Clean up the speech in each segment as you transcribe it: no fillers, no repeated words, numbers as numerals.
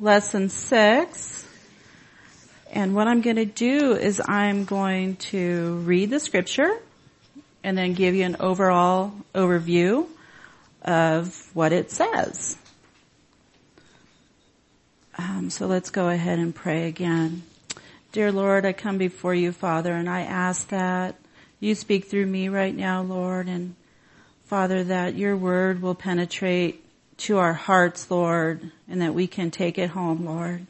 Lesson 6. And what I'm going to do is I'm going to read the scripture and then give you an overall overview of what it says. So let's go ahead and pray again. Dear Lord, I come before you, Father, and I ask that you speak through me right now, Lord, and Father, that your word will penetrate to our hearts, Lord, and that we can take it home, Lord.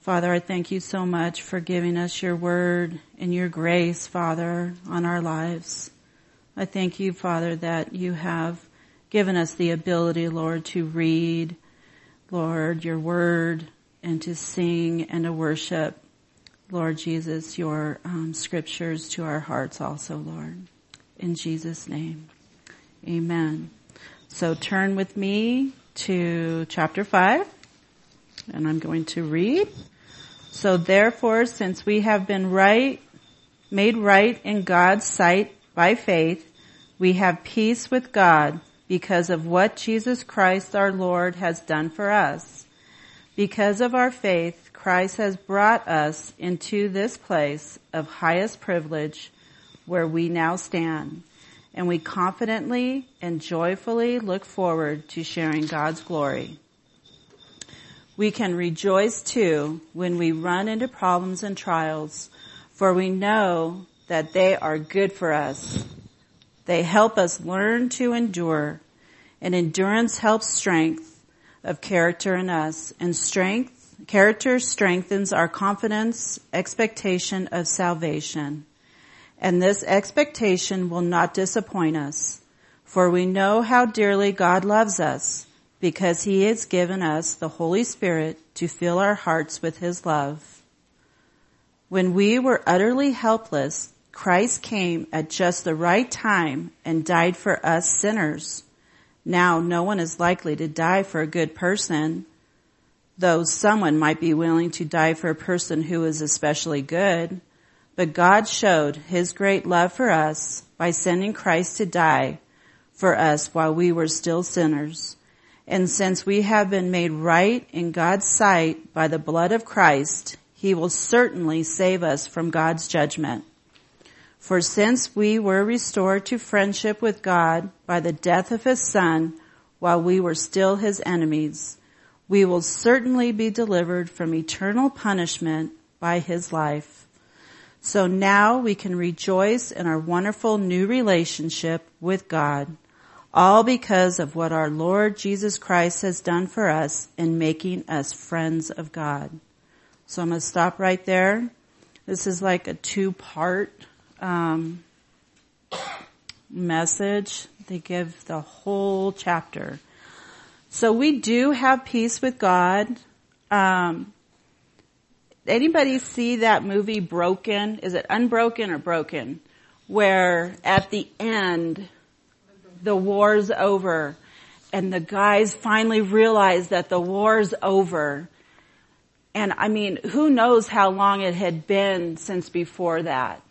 Father, I thank you so much for giving us your word and your grace, Father, on our lives. I thank you, Father, that you have given us the ability, Lord, to read, Lord, your word and to sing and to worship, Lord Jesus, your scriptures to our hearts also, Lord. In Jesus' name, amen. So turn with me to chapter 5, and I'm going to read. So therefore, since we have been made right in God's sight by faith, we have peace with God because of what Jesus Christ our Lord has done for us. Because of our faith, Christ has brought us into this place of highest privilege where we now stand. And we confidently and joyfully look forward to sharing God's glory. We can rejoice too when we run into problems and trials, for we know that they are good for us. They help us learn to endure, and endurance helps strength of character in us, and character strengthens our confidence, expectation of salvation. And this expectation will not disappoint us, for we know how dearly God loves us, because he has given us the Holy Spirit to fill our hearts with his love. When we were utterly helpless, Christ came at just the right time and died for us sinners. Now no one is likely to die for a good person, though someone might be willing to die for a person who is especially good. But God showed his great love for us by sending Christ to die for us while we were still sinners. And since we have been made right in God's sight by the blood of Christ, he will certainly save us from God's judgment. For since we were restored to friendship with God by the death of his Son while we were still his enemies, we will certainly be delivered from eternal punishment by his life. So now we can rejoice in our wonderful new relationship with God, all because of what our Lord Jesus Christ has done for us in making us friends of God. So I'm going to stop right there. This is like a two-part message. They give the whole chapter. So we do have peace with God. Anybody see that movie Broken? Is it Unbroken or Broken? Where at the end, the war's over and the guys finally realize that the war's over. And I mean, who knows how long it had been since before that.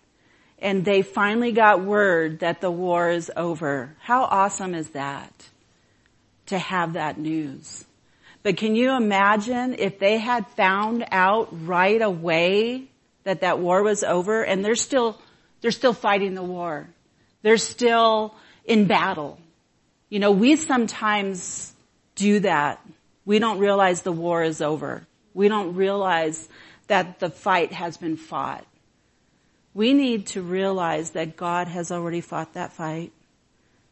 And they finally got word that the war is over. How awesome is that? To have that news. But can you imagine if they had found out right away that that war was over, and they're still fighting the war. They're still in battle. You know, we sometimes do that. We don't realize the war is over. We don't realize that the fight has been fought. We need to realize that God has already fought that fight,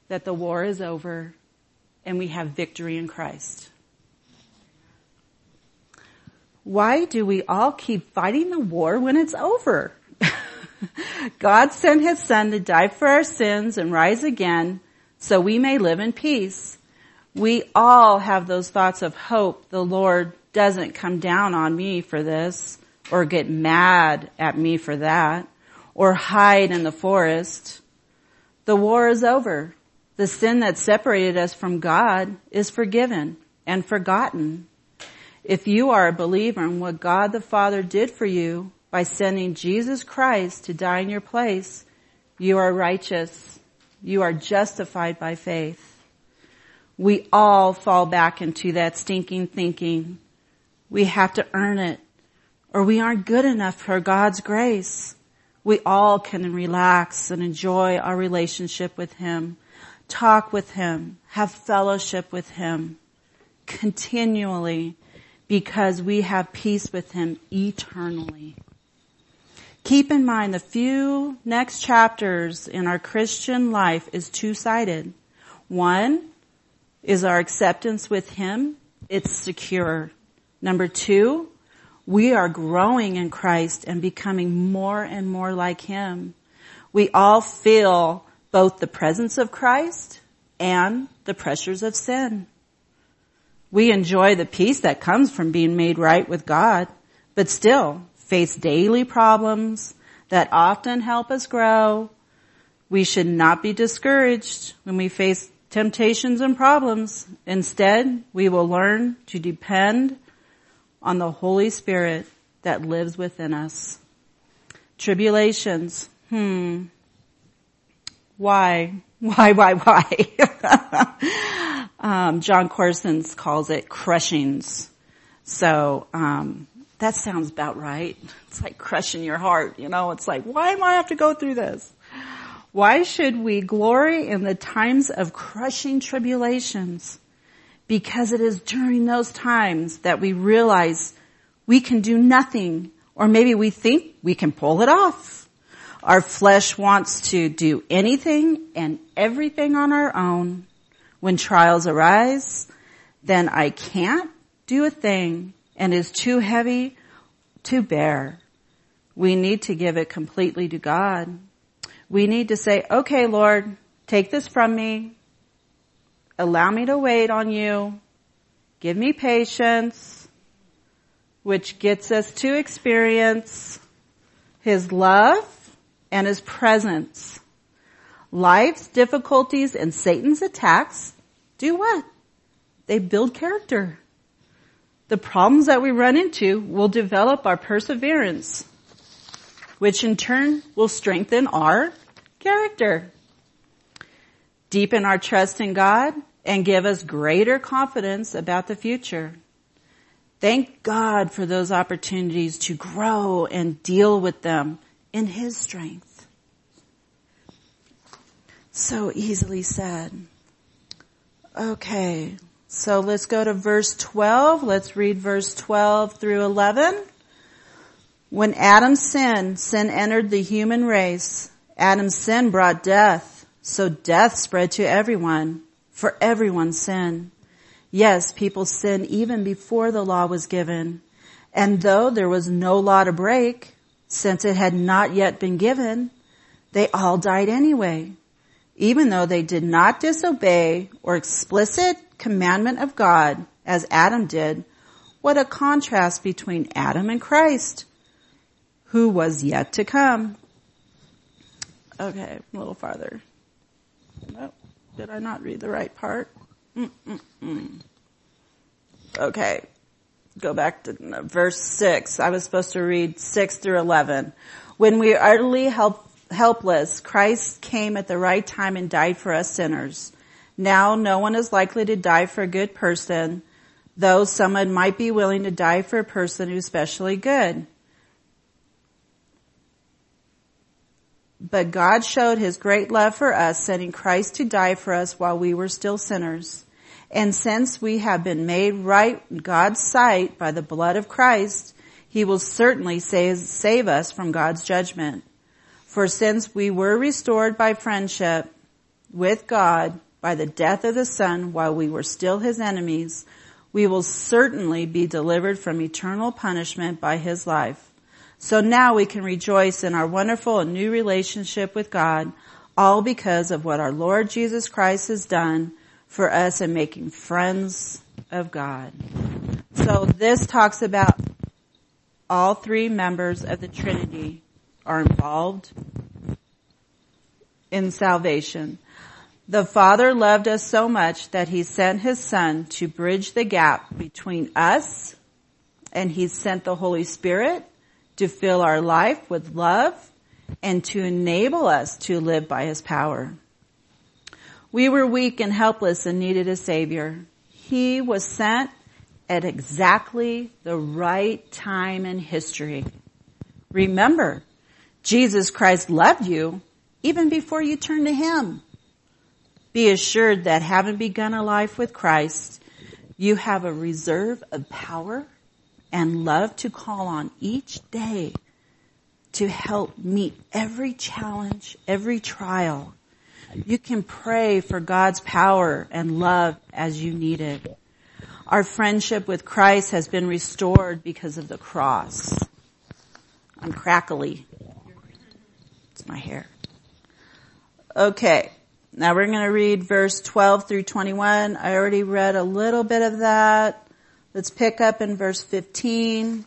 that the war is over, and we have victory in Christ. Why do we all keep fighting the war when it's over? God sent his Son to die for our sins and rise again so we may live in peace. We all have those thoughts of hope. The Lord doesn't come down on me for this or get mad at me for that or hide in the forest. The war is over. The sin that separated us from God is forgiven and forgotten. If you are a believer in what God the Father did for you by sending Jesus Christ to die in your place, you are righteous. You are justified by faith. We all fall back into that stinking thinking. We have to earn it, or we aren't good enough for God's grace. We all can relax and enjoy our relationship with Him, talk with Him, have fellowship with Him continually, because we have peace with Him eternally. Keep in mind the few next chapters in our Christian life is two-sided. One is our acceptance with Him. It's secure. Number two, we are growing in Christ and becoming more and more like Him. We all feel both the presence of Christ and the pressures of sin. We enjoy the peace that comes from being made right with God, but still face daily problems that often help us grow. We should not be discouraged when we face temptations and problems. Instead, we will learn to depend on the Holy Spirit that lives within us. Tribulations. Why? John Corson calls it crushings. So that sounds about right. It's like crushing your heart, you know. It's like, why do I have to go through this? Why should we glory in the times of crushing tribulations? Because it is during those times that we realize we can do nothing, or maybe we think we can pull it off. Our flesh wants to do anything and everything on our own. When trials arise, then I can't do a thing and is too heavy to bear. We need to give it completely to God. We need to say, okay, Lord, take this from me. Allow me to wait on you. Give me patience, which gets us to experience His love and His presence. Life's difficulties and Satan's attacks do what? They build character. The problems that we run into will develop our perseverance, which in turn will strengthen our character, deepen our trust in God, and give us greater confidence about the future. Thank God for those opportunities to grow and deal with them in His strength. So easily said. Okay, so let's go to verse 12. Let's read verse 12 through 11. When Adam sinned, sin entered the human race. Adam's sin brought death, so death spread to everyone, for everyone sinned. Yes, people sinned even before the law was given. And though there was no law to break, since it had not yet been given, they all died anyway, even though they did not disobey or explicit commandment of God as Adam did. What a contrast between Adam and Christ, who was yet to come. Okay, a little farther. Nope. Did I not read the right part? Okay, go back to verse 6. I was supposed to read 6 through 11. When we are utterly helpless, Christ came at the right time and died for us sinners. Now no one is likely to die for a good person, though someone might be willing to die for a person who's specially good. But God showed His great love for us, sending Christ to die for us while we were still sinners. And since we have been made right in God's sight by the blood of Christ, He will certainly save us from God's judgment. For since we were restored by friendship with God by the death of the Son while we were still His enemies, we will certainly be delivered from eternal punishment by His life. So now we can rejoice in our wonderful and new relationship with God, all because of what our Lord Jesus Christ has done for us in making friends of God. So this talks about all three members of the Trinity are involved in salvation. The Father loved us so much that He sent His Son to bridge the gap between us, and He sent the Holy Spirit to fill our life with love and to enable us to live by His power. We were weak and helpless and needed a Savior. He was sent at exactly the right time in history. Remember, Jesus Christ loved you even before you turned to Him. Be assured that having begun a life with Christ, you have a reserve of power and love to call on each day to help meet every challenge, every trial. You can pray for God's power and love as you need it. Our friendship with Christ has been restored because of the cross. I'm crackly. It's my hair. Okay. Now we're going to read verse 12 through 21. I already read a little bit of that. Let's pick up in verse 15.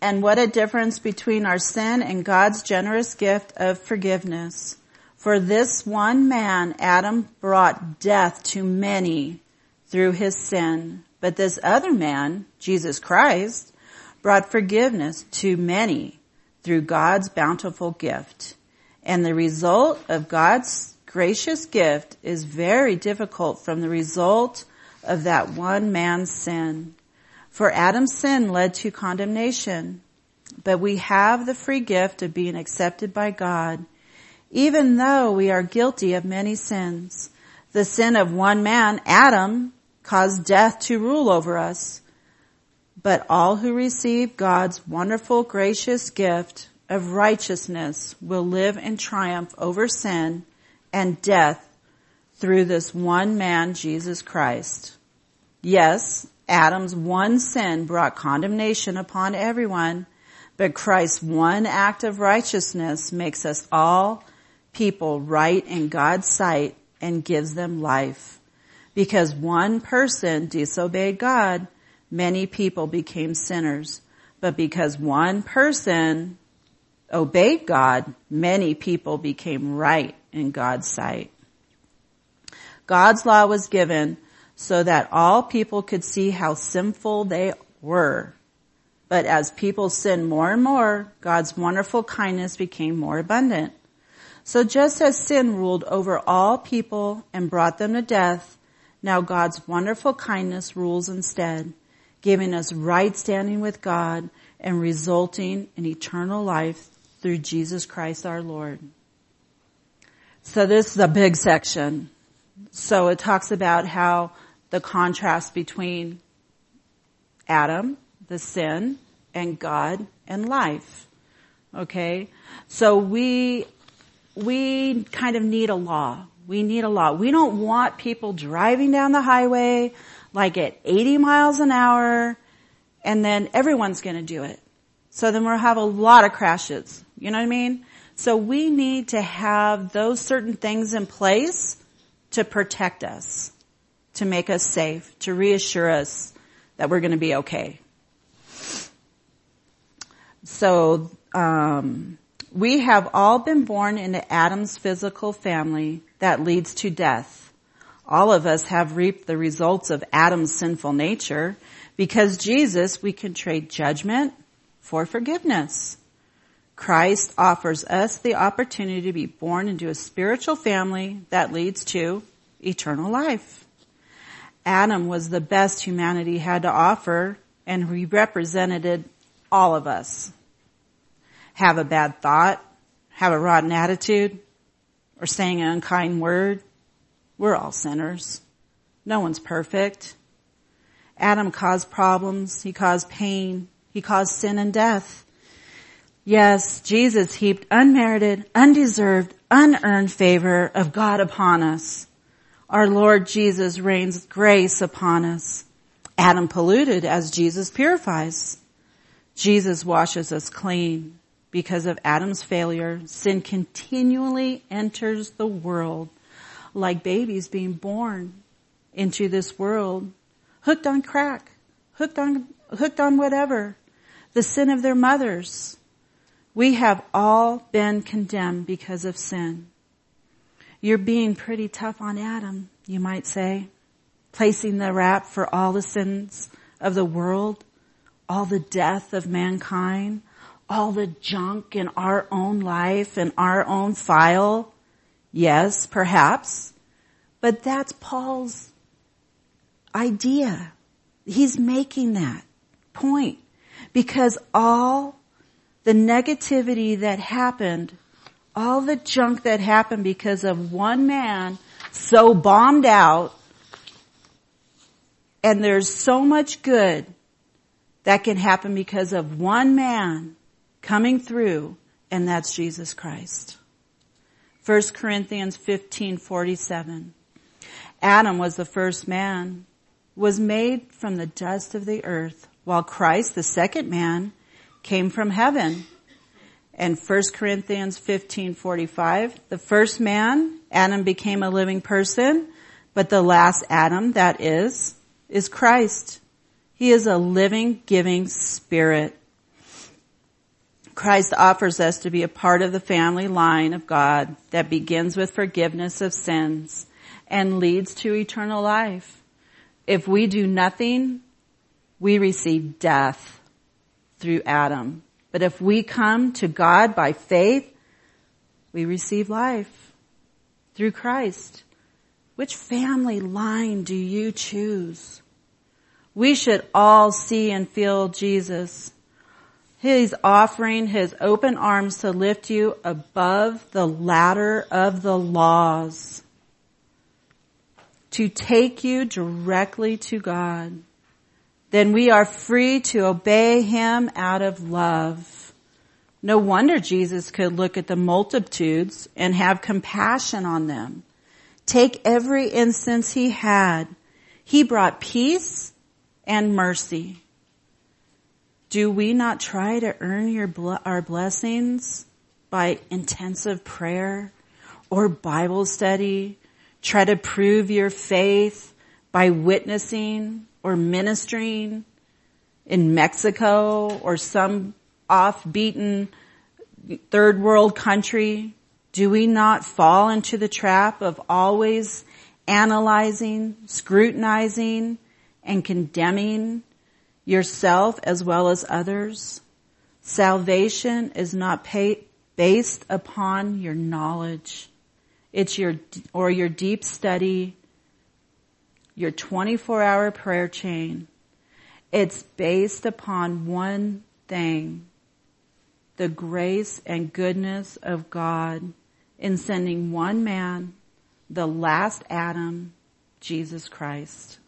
And what a difference between our sin and God's generous gift of forgiveness. For this one man, Adam, brought death to many through his sin. But this other man, Jesus Christ, brought forgiveness to many through God's bountiful gift. And the result of God's gracious gift is very difficult from the result of that one man's sin. For Adam's sin led to condemnation, but we have the free gift of being accepted by God, even though we are guilty of many sins. The sin of one man, Adam, caused death to rule over us, but all who receive God's wonderful gracious gift of righteousness will live in triumph over sin and death through this one man, Jesus Christ. Yes, Adam's one sin brought condemnation upon everyone, but Christ's one act of righteousness makes us all people right in God's sight and gives them life. Because one person disobeyed God, many people became sinners. But because one person obeyed God, many people became right in God's sight. God's law was given so that all people could see how sinful they were. But as people sinned more and more, God's wonderful kindness became more abundant. So just as sin ruled over all people and brought them to death, now God's wonderful kindness rules instead, giving us right standing with God and resulting in eternal life through Jesus Christ our Lord. So this is a big section. So it talks about how the contrast between Adam, the sin, and God and life. Okay? So we kind of need a law. We need a law. We don't want people driving down the highway like at 80 miles an hour and then everyone's going to do it. So then we'll have a lot of crashes. You know what I mean? So we need to have those certain things in place to protect us, to make us safe, to reassure us that we're going to be okay. So we have all been born into Adam's physical family that leads to death. All of us have reaped the results of Adam's sinful nature. Because Jesus, we can trade judgment for forgiveness. Christ offers us the opportunity to be born into a spiritual family that leads to eternal life. Adam was the best humanity had to offer, and he represented all of us. Have a bad thought, have a rotten attitude, or saying an unkind word. We're all sinners. No one's perfect. Adam caused problems. He caused pain. He caused sin and death. Yes, Jesus heaped unmerited, undeserved, unearned favor of God upon us. Our Lord Jesus rains grace upon us. Adam polluted as Jesus purifies. Jesus washes us clean. Because of Adam's failure, sin continually enters the world like babies being born into this world. Hooked on crack, hooked on whatever, the sin of their mothers. We have all been condemned because of sin. You're being pretty tough on Adam, you might say, placing the rap for all the sins of the world, all the death of mankind, all the junk in our own life and our own file. Yes, perhaps, but that's Paul's idea He's making that point because all the negativity that happened, all the junk that happened because of one man so bombed out, and there's so much good that can happen because of one man coming through, and that's Jesus Christ. 1 Corinthians 15:47. Adam was the first man, was made from the dust of the earth, while Christ, the second man, came from heaven. And 1 Corinthians 15:45, the first man, Adam, became a living person, but the last Adam, that is Christ. He is a living, giving spirit. Christ offers us to be a part of the family line of God that begins with forgiveness of sins and leads to eternal life. If we do nothing, we receive death through Adam. But if we come to God by faith, we receive life through Christ. Which family line do you choose? We should all see and feel Jesus. He's offering his open arms to lift you above the ladder of the laws, to take you directly to God. Then we are free to obey him out of love. No wonder Jesus could look at the multitudes and have compassion on them. Take every instance he had. He brought peace and mercy. Do we not try to earn our blessings by intensive prayer or Bible study? Try to prove your faith by witnessing or ministering in Mexico or some off-beaten third world country? Do we not fall into the trap of always analyzing, scrutinizing, and condemning yourself as well as others? Salvation is not based upon your knowledge. It's your deep study, your 24-hour prayer chain. It's based upon one thing, the grace and goodness of God in sending one man, the last Adam, Jesus Christ.